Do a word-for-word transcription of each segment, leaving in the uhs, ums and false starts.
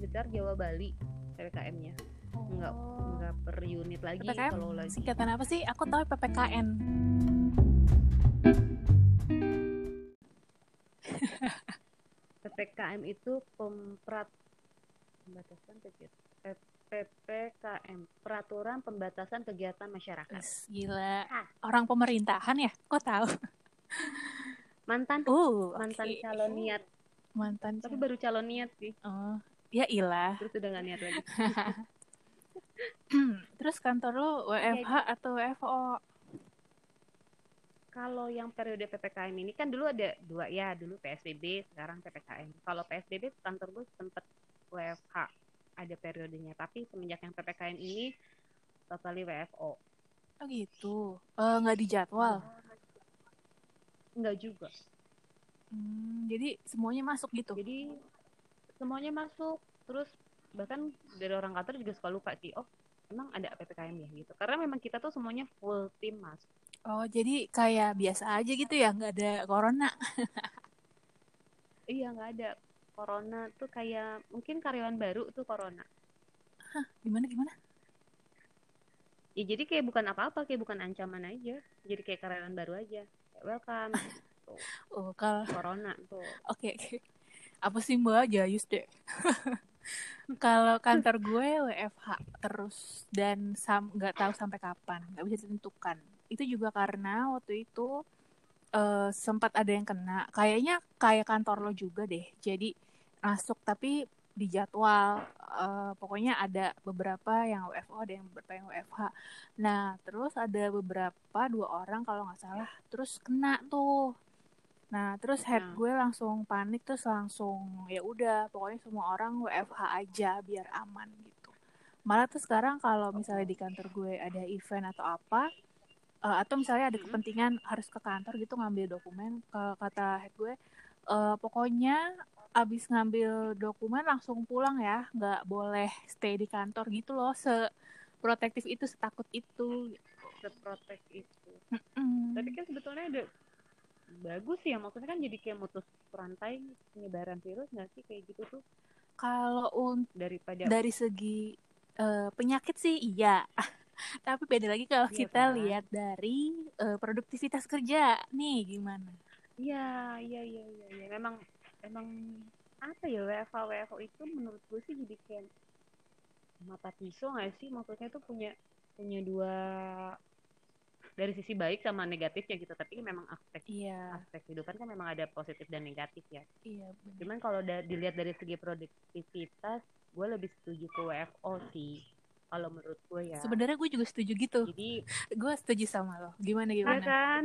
besar Jawa Bali P P K M-nya. Oh. Enggak enggak per unit lagi kalau lagi. Singkatan apa sih? Aku tahu P P K N. P P K M itu pemprat pembatasan kegiatan P P K M, peraturan pembatasan kegiatan masyarakat. Is, gila. Ah. Orang pemerintahan ya? Kok tahu? Mantan. Uh, mantan okay. Calon niat. Mantan. Tapi calon. Baru calon niat sih. Oh, ya ilah. Terus udah enggak niat lagi. Terus kantor lo W F H okay. atau W F O? Kalau yang periode P P K M ini kan dulu ada dua ya, dulu P S B B, sekarang P P K M. Kalau P S B B kantor gue sempat W F H, ada periodenya. Tapi semenjak yang P P K M ini totally W F O. Oh gitu, uh, nggak dijadwal? Nggak juga. Hmm, jadi semuanya masuk gitu? Jadi semuanya masuk, terus bahkan dari orang kantor juga suka lupa sih, oh emang ada P P K M ya gitu. Karena memang kita tuh semuanya full team masuk. Oh, jadi kayak biasa aja gitu ya, nggak ada corona? Iya, nggak ada. Corona tuh kayak, mungkin karyawan baru tuh corona. Hah, gimana, gimana? Ya, jadi kayak bukan apa-apa, kayak bukan ancaman aja. Jadi kayak karyawan baru aja. Welcome. Tuh. Oh, kalau... Corona tuh. Oke, okay, oke. Okay. Apa sih mbak aja, Yus deh. Kalau kantor gue W F H terus, dan sam- nggak tahu sampai kapan, nggak bisa ditentukan. Itu juga karena waktu itu uh, sempat ada yang kena. Kayaknya kayak kantor lo juga deh. Jadi masuk tapi dijadwal. Uh, pokoknya ada beberapa yang W F O, ada yang beberapa yang W F H. Nah, terus ada beberapa, dua orang kalau nggak salah, terus kena tuh. Nah, terus head hmm. gue langsung panik, terus langsung ya udah pokoknya semua orang W F H aja biar aman gitu. Malah tuh sekarang kalau misalnya di kantor gue ada event atau apa, Uh, atau misalnya ada kepentingan harus ke kantor gitu ngambil dokumen, uh, kata head gue uh, pokoknya abis ngambil dokumen langsung pulang ya, nggak boleh stay di kantor gitu loh, seprotektif itu, setakut itu, seprotek itu. Mm-mm. Tapi kan sebetulnya ada bagus ya, maksudnya kan jadi kayak mutus rantai penyebaran virus nggak sih kayak gitu tuh? Kalau untuk daripada dari segi uh, penyakit sih iya. Tapi beda lagi kalau ya, kita kan lihat dari uh, produktivitas kerja nih gimana? Iya, iya, iya, iya, ya. Memang, memang apa ya, W F O, W F O itu menurut gue sih jadi kayak mata pisau nggak sih? Maksudnya tuh punya punya dua dari sisi baik sama negatifnya gitu. Tapi memang aspek ya. aspek kehidupan kan memang ada positif dan negatif ya. Iya. Cuman kalau da- dilihat dari segi produktivitas, gue lebih setuju ke W F O sih. Kalau menurut gue ya. Sebenarnya gue juga setuju gitu. Jadi gue setuju sama lo. Gimana gimana? Ya kan.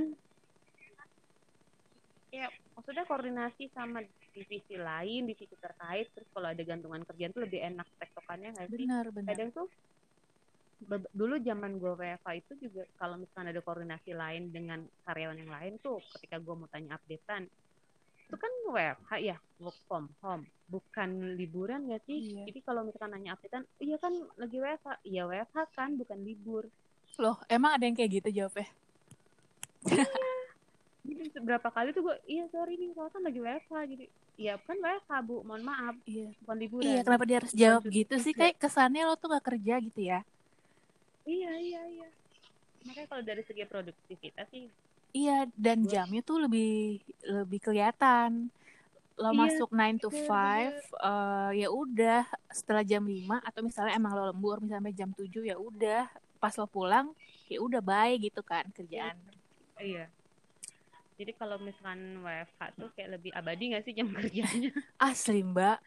Ya maksudnya koordinasi sama divisi lain, divisi terkait. Terus kalau ada gantungan kerjaan tuh lebih enak tektokannya nggak sih? Benar benar. Kadang tuh be- dulu zaman gue W F A itu juga kalau misalkan ada koordinasi lain dengan karyawan yang lain tuh, ketika gue mau tanya updatean, itu kan W F H ya, work from home, bukan liburan nggak sih? Iya. Jadi kalau misalkan nanya updatean, iya kan lagi W F H, iya W F H kan, bukan libur. Loh, emang ada yang kayak gitu jawabnya? Iya. Jadi berapa kali tuh gue, iya sorry nih, kalau kan lagi W F H, jadi iya kan W F H bu, mohon maaf, iya. Bukan liburan. Iya, kenapa dia harus jawab gitu sih? Kayak kesannya lo tuh nggak kerja gitu ya? Iya iya iya. Makanya kalau dari segi produktivitas sih. Iya, dan jamnya tuh lebih lebih kelihatan. Lo iya, masuk nine to five, uh, ya udah setelah jam lima atau misalnya emang lo lembur misalnya jam tujuh, ya udah pas lo pulang ya udah bye gitu kan kerjaan. Iya. Jadi kalau misalkan W F H tuh kayak lebih abadi enggak sih jam kerjanya? Asli, Mbak.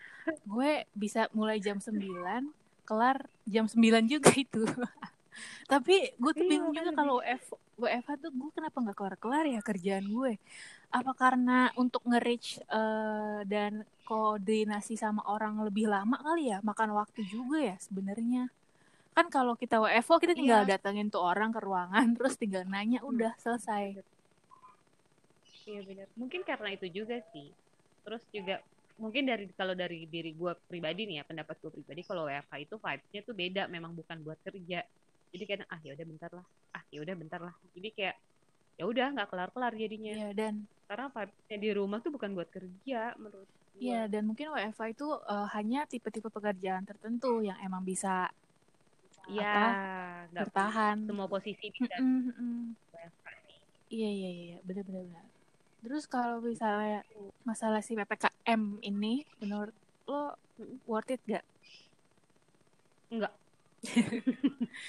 Gue bisa mulai jam sembilan, kelar jam sembilan juga itu. Tapi gue tuh bingung juga kalau W F H tuh gue kenapa nggak kelar-kelar ya kerjaan gue. Apa karena untuk nge-reach uh, dan koordinasi sama orang lebih lama kali ya, makan waktu juga ya sebenarnya. Kan kalau kita W F O kita tinggal iya. datengin tuh orang ke ruangan terus tinggal nanya udah selesai. Iya benar. Mungkin karena itu juga sih. Terus juga mungkin dari kalau dari diri gue pribadi nih ya, pendapat gue pribadi kalau W F H itu vibes-nya tuh beda, memang bukan buat kerja. Jadi kayak ah ya udah bentar lah, ah ya udah bentar lah. Jadi kayak ya udah nggak kelar-kelar jadinya. Iya, dan karena vibesnya di rumah tuh bukan buat kerja menurut gue. Iya, dan mungkin W F H itu uh, hanya tipe-tipe pekerjaan tertentu yang emang bisa ya, apa, bertahan. Semua posisi bisa W F H nih. Iya, iya, iya, benar-benar. Terus kalau misalnya masalah si P P K M ini, menurut lo worth it gak? Enggak.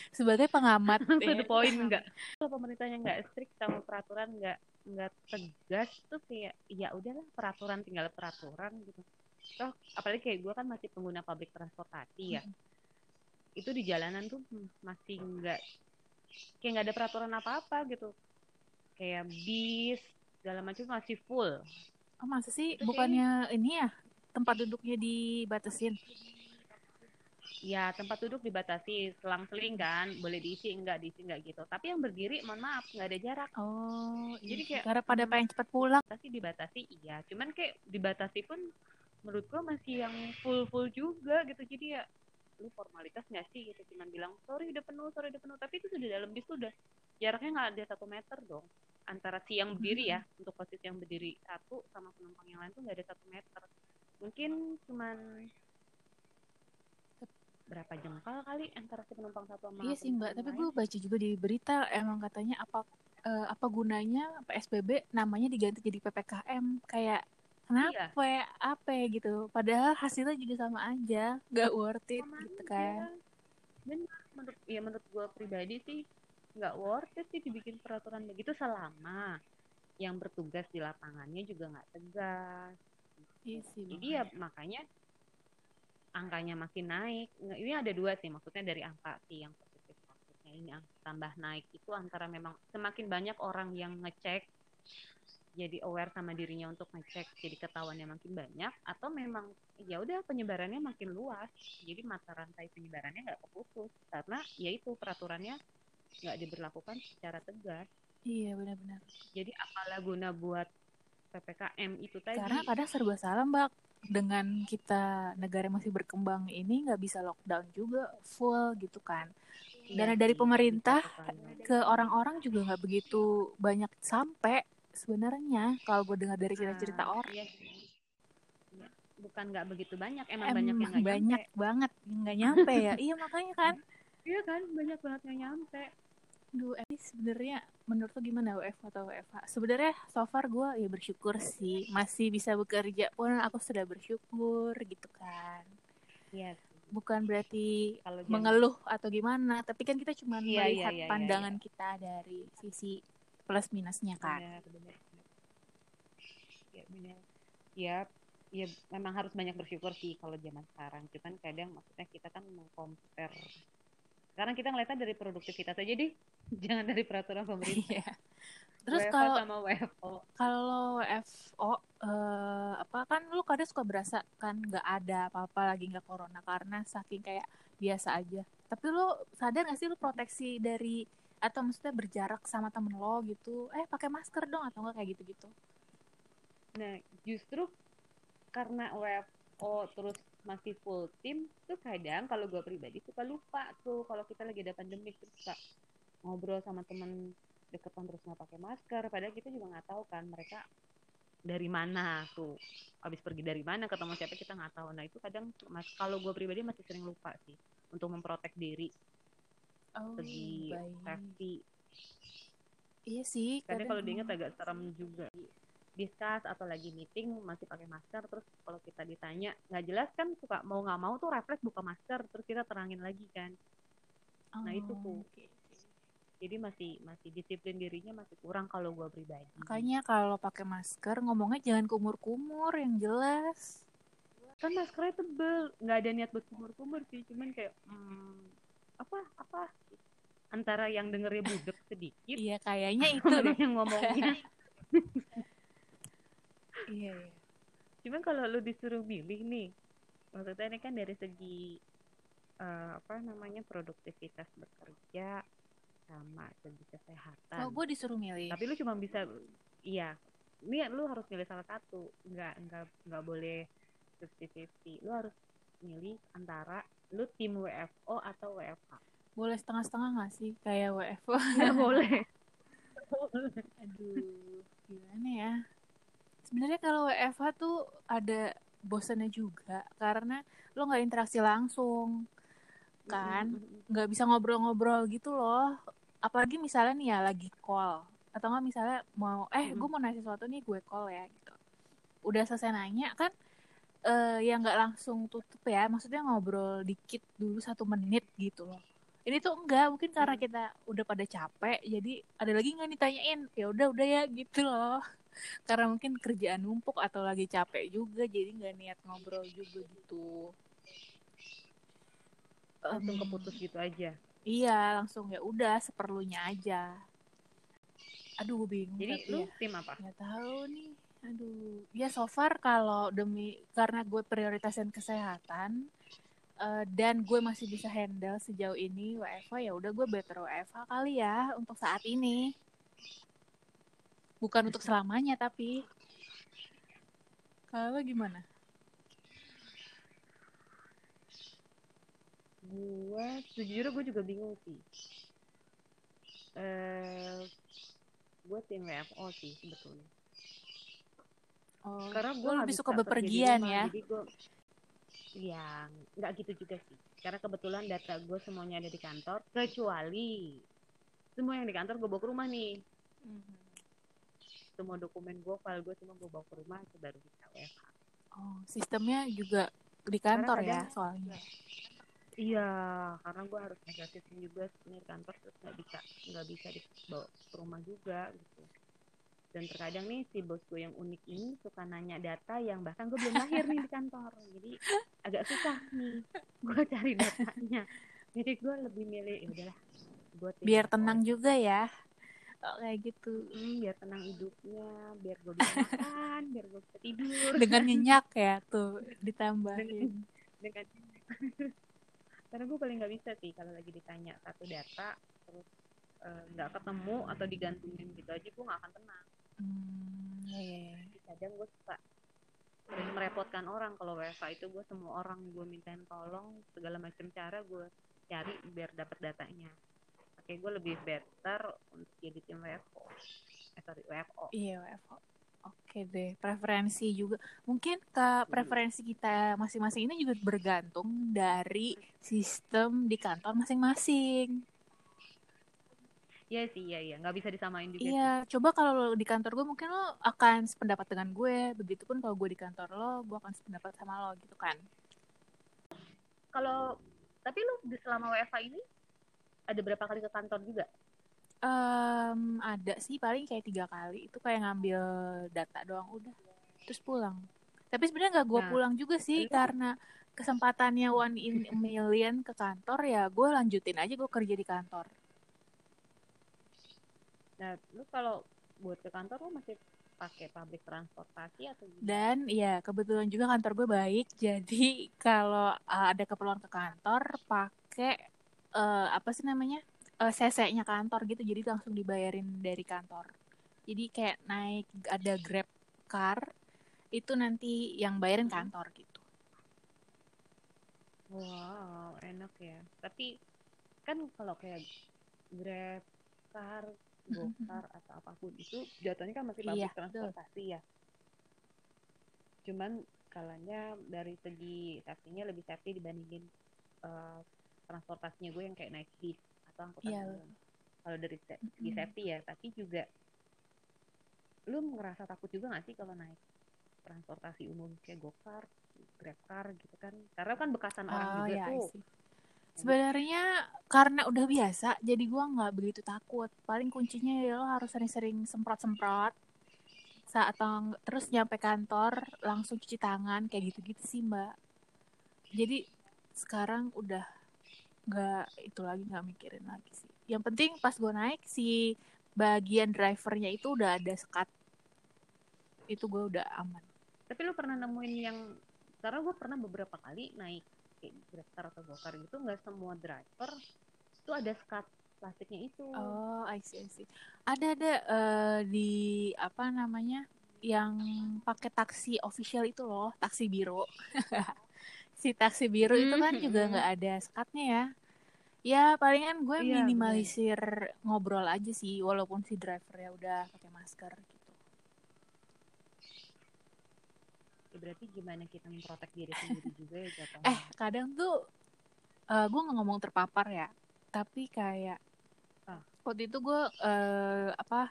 Sebagai pengamat to the point enggak. Kalau pemerintahnya enggak strict sama peraturan, enggak enggak tegas tuh kayak ya udahlah peraturan tinggal peraturan gitu. Toh apalagi kayak gue kan masih pengguna public transportasi ya. Hmm. Itu di jalanan tuh masih enggak kayak enggak ada peraturan apa-apa gitu. Kayak bis segala macam masih full. Oh, masa sih? Itu bukannya sih, ini ya tempat duduknya dibatasin? Ya, tempat duduk dibatasi, selang-seling kan, boleh diisi enggak, diisi enggak gitu. Tapi yang berdiri, mohon maaf, enggak ada jarak. Oh, jadi kayak karena pada pengen cepat pulang. Tapi dibatasi, iya. Cuman kayak dibatasi pun menurut gua masih yang full-full juga gitu. Jadi ya lu formalitas enggak sih gitu, cuman bilang sorry udah penuh, sorry udah penuh. Tapi itu sudah dalam bis sudah. Jaraknya enggak ada satu meter dong. Antara si yang berdiri ya, untuk posisi yang berdiri satu sama penumpang yang lain tuh enggak ada satu meter. Mungkin cuman berapa jengkal kali antara si penumpang satu sama iya sih mbak, tapi gue baca juga di berita emang katanya apa eh, apa gunanya P S B B namanya diganti jadi P P K M, kayak kenapa iya. apa gitu, padahal hasilnya juga sama aja, nggak worth it sama gitu aja. Kan benar menurut ya menurut gue pribadi sih nggak worth it sih dibikin peraturan begitu selama yang bertugas di lapangannya juga nggak tegas. Iya sih, jadi ya makanya angkanya makin naik. Ini ada dua sih, maksudnya dari angka sih yang positif maksudnya ini tambah naik itu antara memang semakin banyak orang yang ngecek, jadi aware sama dirinya untuk ngecek, jadi ketahuannya makin banyak, atau memang ya udah penyebarannya makin luas, jadi mata rantai penyebarannya nggak keputus karena yaitu peraturannya nggak diberlakukan secara tegas. Iya benar-benar. Jadi apalah guna buat P P K M itu tadi? Karena kadang serba salah mbak. Dengan kita negara masih berkembang ini nggak bisa lockdown juga full gitu kan. Dana dari pemerintah ke orang-orang juga nggak begitu banyak sampai sebenarnya kalau gue dengar dari cerita-cerita orang. Bukan nggak begitu banyak, emang, emang banyak yang nggak banyak nyampe. Banget nggak nyampe ya. Iya makanya kan. Iya kan banyak banget nggak nyampe. Duh, ini sebenarnya menurut lo gimana W F O atau W F H? Sebenarnya so far gue ya bersyukur sih, masih bisa bekerja pun aku sudah bersyukur gitu kan. Yes. Bukan berarti kalau mengeluh jalan atau gimana, tapi kan kita cuma yeah, melihat yeah, yeah, pandangan yeah, yeah. kita dari sisi plus minusnya kan. Iya benar. Iya benar. Ya, ya memang harus banyak bersyukur sih kalau zaman sekarang. Cuman kadang maksudnya kita kan mengcompare. Sekarang kita ngeliatnya dari produktivitas aja deh, jangan dari peraturan pemerintah. Iya. Terus kalau sama W F O, kalau W F O eh, apa kan lu kadang suka berasa kan nggak ada apa-apa lagi nggak corona karena saking kayak biasa aja. Tapi lu sadar nggak sih lu proteksi dari atau maksudnya berjarak sama temen lo gitu? Eh pakai masker dong atau nggak kayak gitu-gitu? Nah justru karena W F O terus masih full team tuh kadang kalau gue pribadi suka lupa tuh kalau kita lagi ada pandemi, terus suka ngobrol sama teman deketan terus nggak pakai masker, padahal kita juga nggak tahu kan mereka dari mana tuh abis pergi dari mana ketemu siapa kita nggak tahu. Nah itu kadang mas kalau gue pribadi masih sering lupa sih untuk memprotek diri oh, segi baik. Safety. Iya sih karena kalau diingat agak serem juga discuss atau lagi meeting masih pakai masker, terus kalau kita ditanya nggak jelas kan suka mau nggak mau tuh refleks buka masker terus kita terangin lagi kan. Oh, nah itu tuh okay. Jadi masih masih disiplin dirinya masih kurang kalau gue pribadi. Makanya kalau pakai masker ngomongnya jangan kumur-kumur yang jelas. Kan maskernya tebel, nggak ada niat buat kumur-kumur sih, cuman kayak hmm, apa apa antara yang dengernya budek sedikit. Iya kayaknya itu deh yang ngomongnya. Iya, iya. Cuman kalau lu disuruh milih nih, maksudnya ini kan dari segi uh, apa namanya produktivitas bekerja sama segi kesehatan. Kalau gue disuruh milih. Tapi lu cuma bisa, iya, ini lu harus milih salah satu, nggak nggak nggak boleh fifty-fifty. Lu harus milih antara lu tim W F O atau W F H. Boleh setengah-setengah nggak sih kayak W F O? Nggak boleh. Aduh, gimana ya. Sebenarnya kalau W F H tuh ada bosannya juga, karena lo nggak interaksi langsung, kan? Nggak bisa ngobrol-ngobrol gitu loh. Apalagi misalnya nih ya lagi call, atau nggak misalnya mau, eh gue mau nanya sesuatu nih, gue call ya gitu. Udah selesai nanya kan, eh, ya nggak langsung tutup ya, maksudnya ngobrol dikit dulu satu menit gitu loh. Ini tuh enggak, mungkin karena kita udah pada capek, jadi ada lagi nggak ditanyain? Ya udah udah ya gitu loh. Karena mungkin kerjaan numpuk atau lagi capek juga, jadi nggak niat ngobrol juga gitu. Langsung keputus gitu aja. Iya, langsung ya udah seperlunya aja. Aduh, gue bingung. Jadi lu ya, tim apa? Nggak tahu nih. Aduh, ya so far kalau demi karena gue prioritasin kesehatan uh, dan gue masih bisa handle sejauh ini W F H, ya udah gue better W F H kali ya untuk saat ini. Bukan untuk selamanya, tapi kalau gimana? Gue, sejujurnya gue juga bingung sih. Uh, gue tim W F O sih sebetulnya. Oh, karena gue lebih suka bepergian rumah, ya. Jadi gue, ya nggak gitu juga sih. Karena kebetulan data gue semuanya ada di kantor, kecuali semua yang di kantor gue bawa ke rumah nih. Mm-hmm. Semua dokumen gue, file gue semua gue bawa ke rumah, itu baru bisa W F H. Oh, sistemnya juga di kantor ya soalnya. Iya, karena gue harus negatifin juga di kantor, terus nggak bisa nggak bisa dibawa ke rumah juga gitu. Dan terkadang nih si bos gue yang unik ini suka nanya data yang bahkan gue belum lahir nih di kantor, jadi agak susah nih gue cari datanya. Jadi gue lebih milih ya udahlah, gue biar tenang juga ya. Oh, kayak gitu. Hmm, biar tenang hidupnya, biar gue bisa makan, biar gue bisa tidur. Dengan nyenyak ya tuh ditambahin. Dengan, dengan karena gue paling nggak bisa sih kalau lagi ditanya satu data terus nggak uh, ketemu atau digantungin gitu aja, gue nggak akan tenang. Hmm, yeah. Kadang gue suka dan merepotkan orang kalau W F H itu, gue semua orang gue mintain tolong segala macam cara gue cari biar dapat datanya. Kayak gue lebih better untuk jadi tim W F O. Eh, sorry, W F O. Iya, W F O. Oke deh, preferensi juga. Mungkin ke preferensi kita masing-masing ini juga bergantung dari sistem di kantor masing-masing. Iya sih, iya, iya. Nggak bisa disamain juga. Iya, sih. Coba kalau di kantor gue mungkin lo akan sependapat dengan gue. Begitupun kalau gue di kantor lo, gue akan sependapat sama lo gitu kan. Kalau, tapi lo selama W F O ini, ada berapa kali ke kantor juga? Um, ada sih, paling kayak tiga kali. Itu kayak ngambil data doang udah, terus pulang. Tapi sebenarnya nggak gue nah, pulang juga sih, itu. Karena kesempatannya one in a million ke kantor, ya gue lanjutin aja gue kerja di kantor. Nah, lu kalau buat ke kantor lu masih pakai public transportasi atau gimana? Dan ya kebetulan juga kantor gue baik, jadi kalau ada keperluan ke kantor pakai Uh, apa sih namanya uh, C C-nya kantor gitu, jadi langsung dibayarin dari kantor. Jadi kayak naik ada Grab car itu nanti yang bayarin kantor gitu. Wow, enak ya. Tapi kan kalau kayak Grab car, GoCar atau apapun itu jatuhnya kan masih public iya, transportasi betul. Ya. Cuman kalanya dari segi safety-nya lebih safety dibandingin uh, transportasinya gue yang kayak naik bis atau angkutan yeah. umum. Kalau dari segi safety ya, tapi juga lu ngerasa takut juga nggak sih kalau naik transportasi umum kayak GoCar, GrabCar gitu kan? Karena kan bekasan oh, orang juga yeah, tuh. Sebenarnya karena udah biasa, jadi gue nggak begitu takut. Paling kuncinya ya lo harus sering-sering semprot-semprot saat atau terus nyampe kantor langsung cuci tangan kayak gitu-gitu sih mbak. Jadi sekarang udah nggak itu lagi, nggak mikirin lagi sih. Yang penting pas gue naik si bagian drivernya itu udah ada sekat, itu gue udah aman. Tapi lu pernah nemuin yang, karena gue pernah beberapa kali naik kayak driver atau GoCar gitu, nggak semua driver itu ada sekat plastiknya itu. Oh, I see, I see. Ada ada uh, di apa namanya yang pakai taksi official itu loh, taksi biru. Si taksi biru itu kan juga nggak ada sekatnya ya. Ya palingan gue iya, minimalisir bener. Ngobrol aja sih, walaupun si drivernya udah pakai masker gitu. Ya, berarti gimana kita memprotek diri sendiri juga ya jatuhnya. Eh kadang tuh uh, gue nggak ngomong terpapar ya, tapi kayak ah. waktu itu gue uh, apa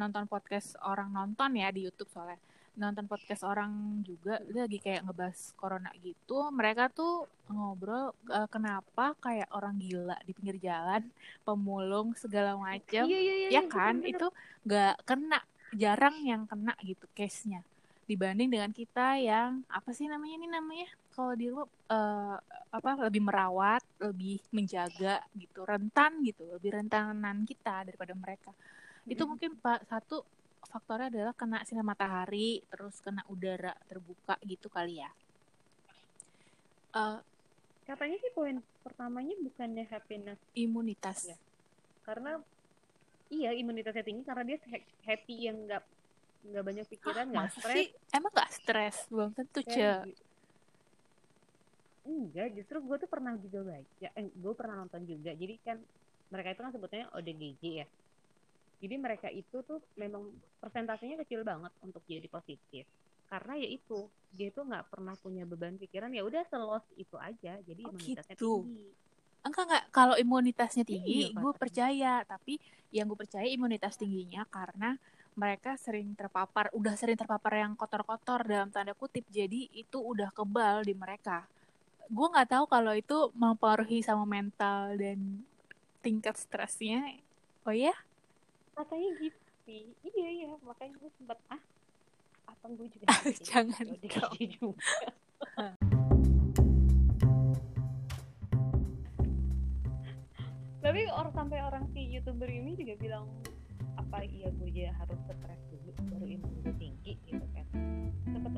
nonton podcast orang nonton ya di YouTube soalnya, nonton podcast orang juga dia lagi kayak ngebahas corona gitu. Mereka tuh ngobrol uh, kenapa kayak orang gila di pinggir jalan, pemulung segala macam, iya, iya, iya, ya kan bener. Itu nggak kena, jarang yang kena gitu case-nya dibanding dengan kita yang apa sih namanya ini namanya kalau di lu uh, apa lebih merawat, lebih menjaga gitu, rentan gitu, lebih rentanan kita daripada mereka. Mm-hmm. Itu mungkin pak satu faktornya adalah kena sinar matahari, terus kena udara terbuka gitu kali ya. Uh, Katanya sih poin pertamanya bukannya happiness, imunitas ya. Karena iya imunitasnya tinggi karena dia happy, yang nggak nggak banyak pikiran, nggak ah, stres. Emang nggak stres belum tentu ya, ce. Enggak, justru gue tuh pernah juga baca, eh, gue pernah nonton juga. Jadi kan mereka itu kan sebutnya O D G G ya. Jadi mereka itu tuh memang persentasenya kecil banget untuk jadi positif. Karena ya itu, dia tuh gak pernah punya beban pikiran, ya udah selos itu aja. Jadi oh, imunitasnya gitu. Tinggi. Enggak, enggak. Kalau imunitasnya tinggi, gue percaya. Tapi yang gue percaya imunitas tingginya karena mereka sering terpapar. Udah sering terpapar yang kotor-kotor dalam tanda kutip. Jadi itu udah kebal di mereka. Gue gak tahu kalau itu mempengaruhi sama mental dan tingkat stresnya. Oh ya? Katanya gitu sih, iya iya makanya gue sempat ah apa gue juga jangan dikasih juga. Tapi orang sampai orang si youtuber ini juga bilang apa iya gue juga harus stres dulu baru imun tinggi gitu kan?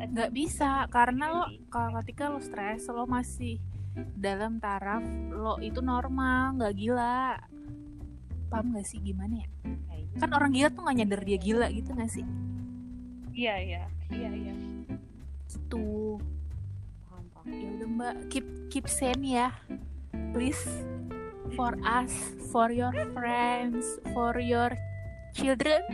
Nggak bisa karena lo kalau ketika lo stres lo masih dalam taraf lo itu normal, nggak gila. Paham gak sih gimana ya? Kan orang gila tuh gak nyadar dia gila gitu gak sih? Iya, iya. Iya, iya. Gitu. Paham, paham. Ya udah mbak, keep keep sane ya. Please. For us, for your friends, for your children.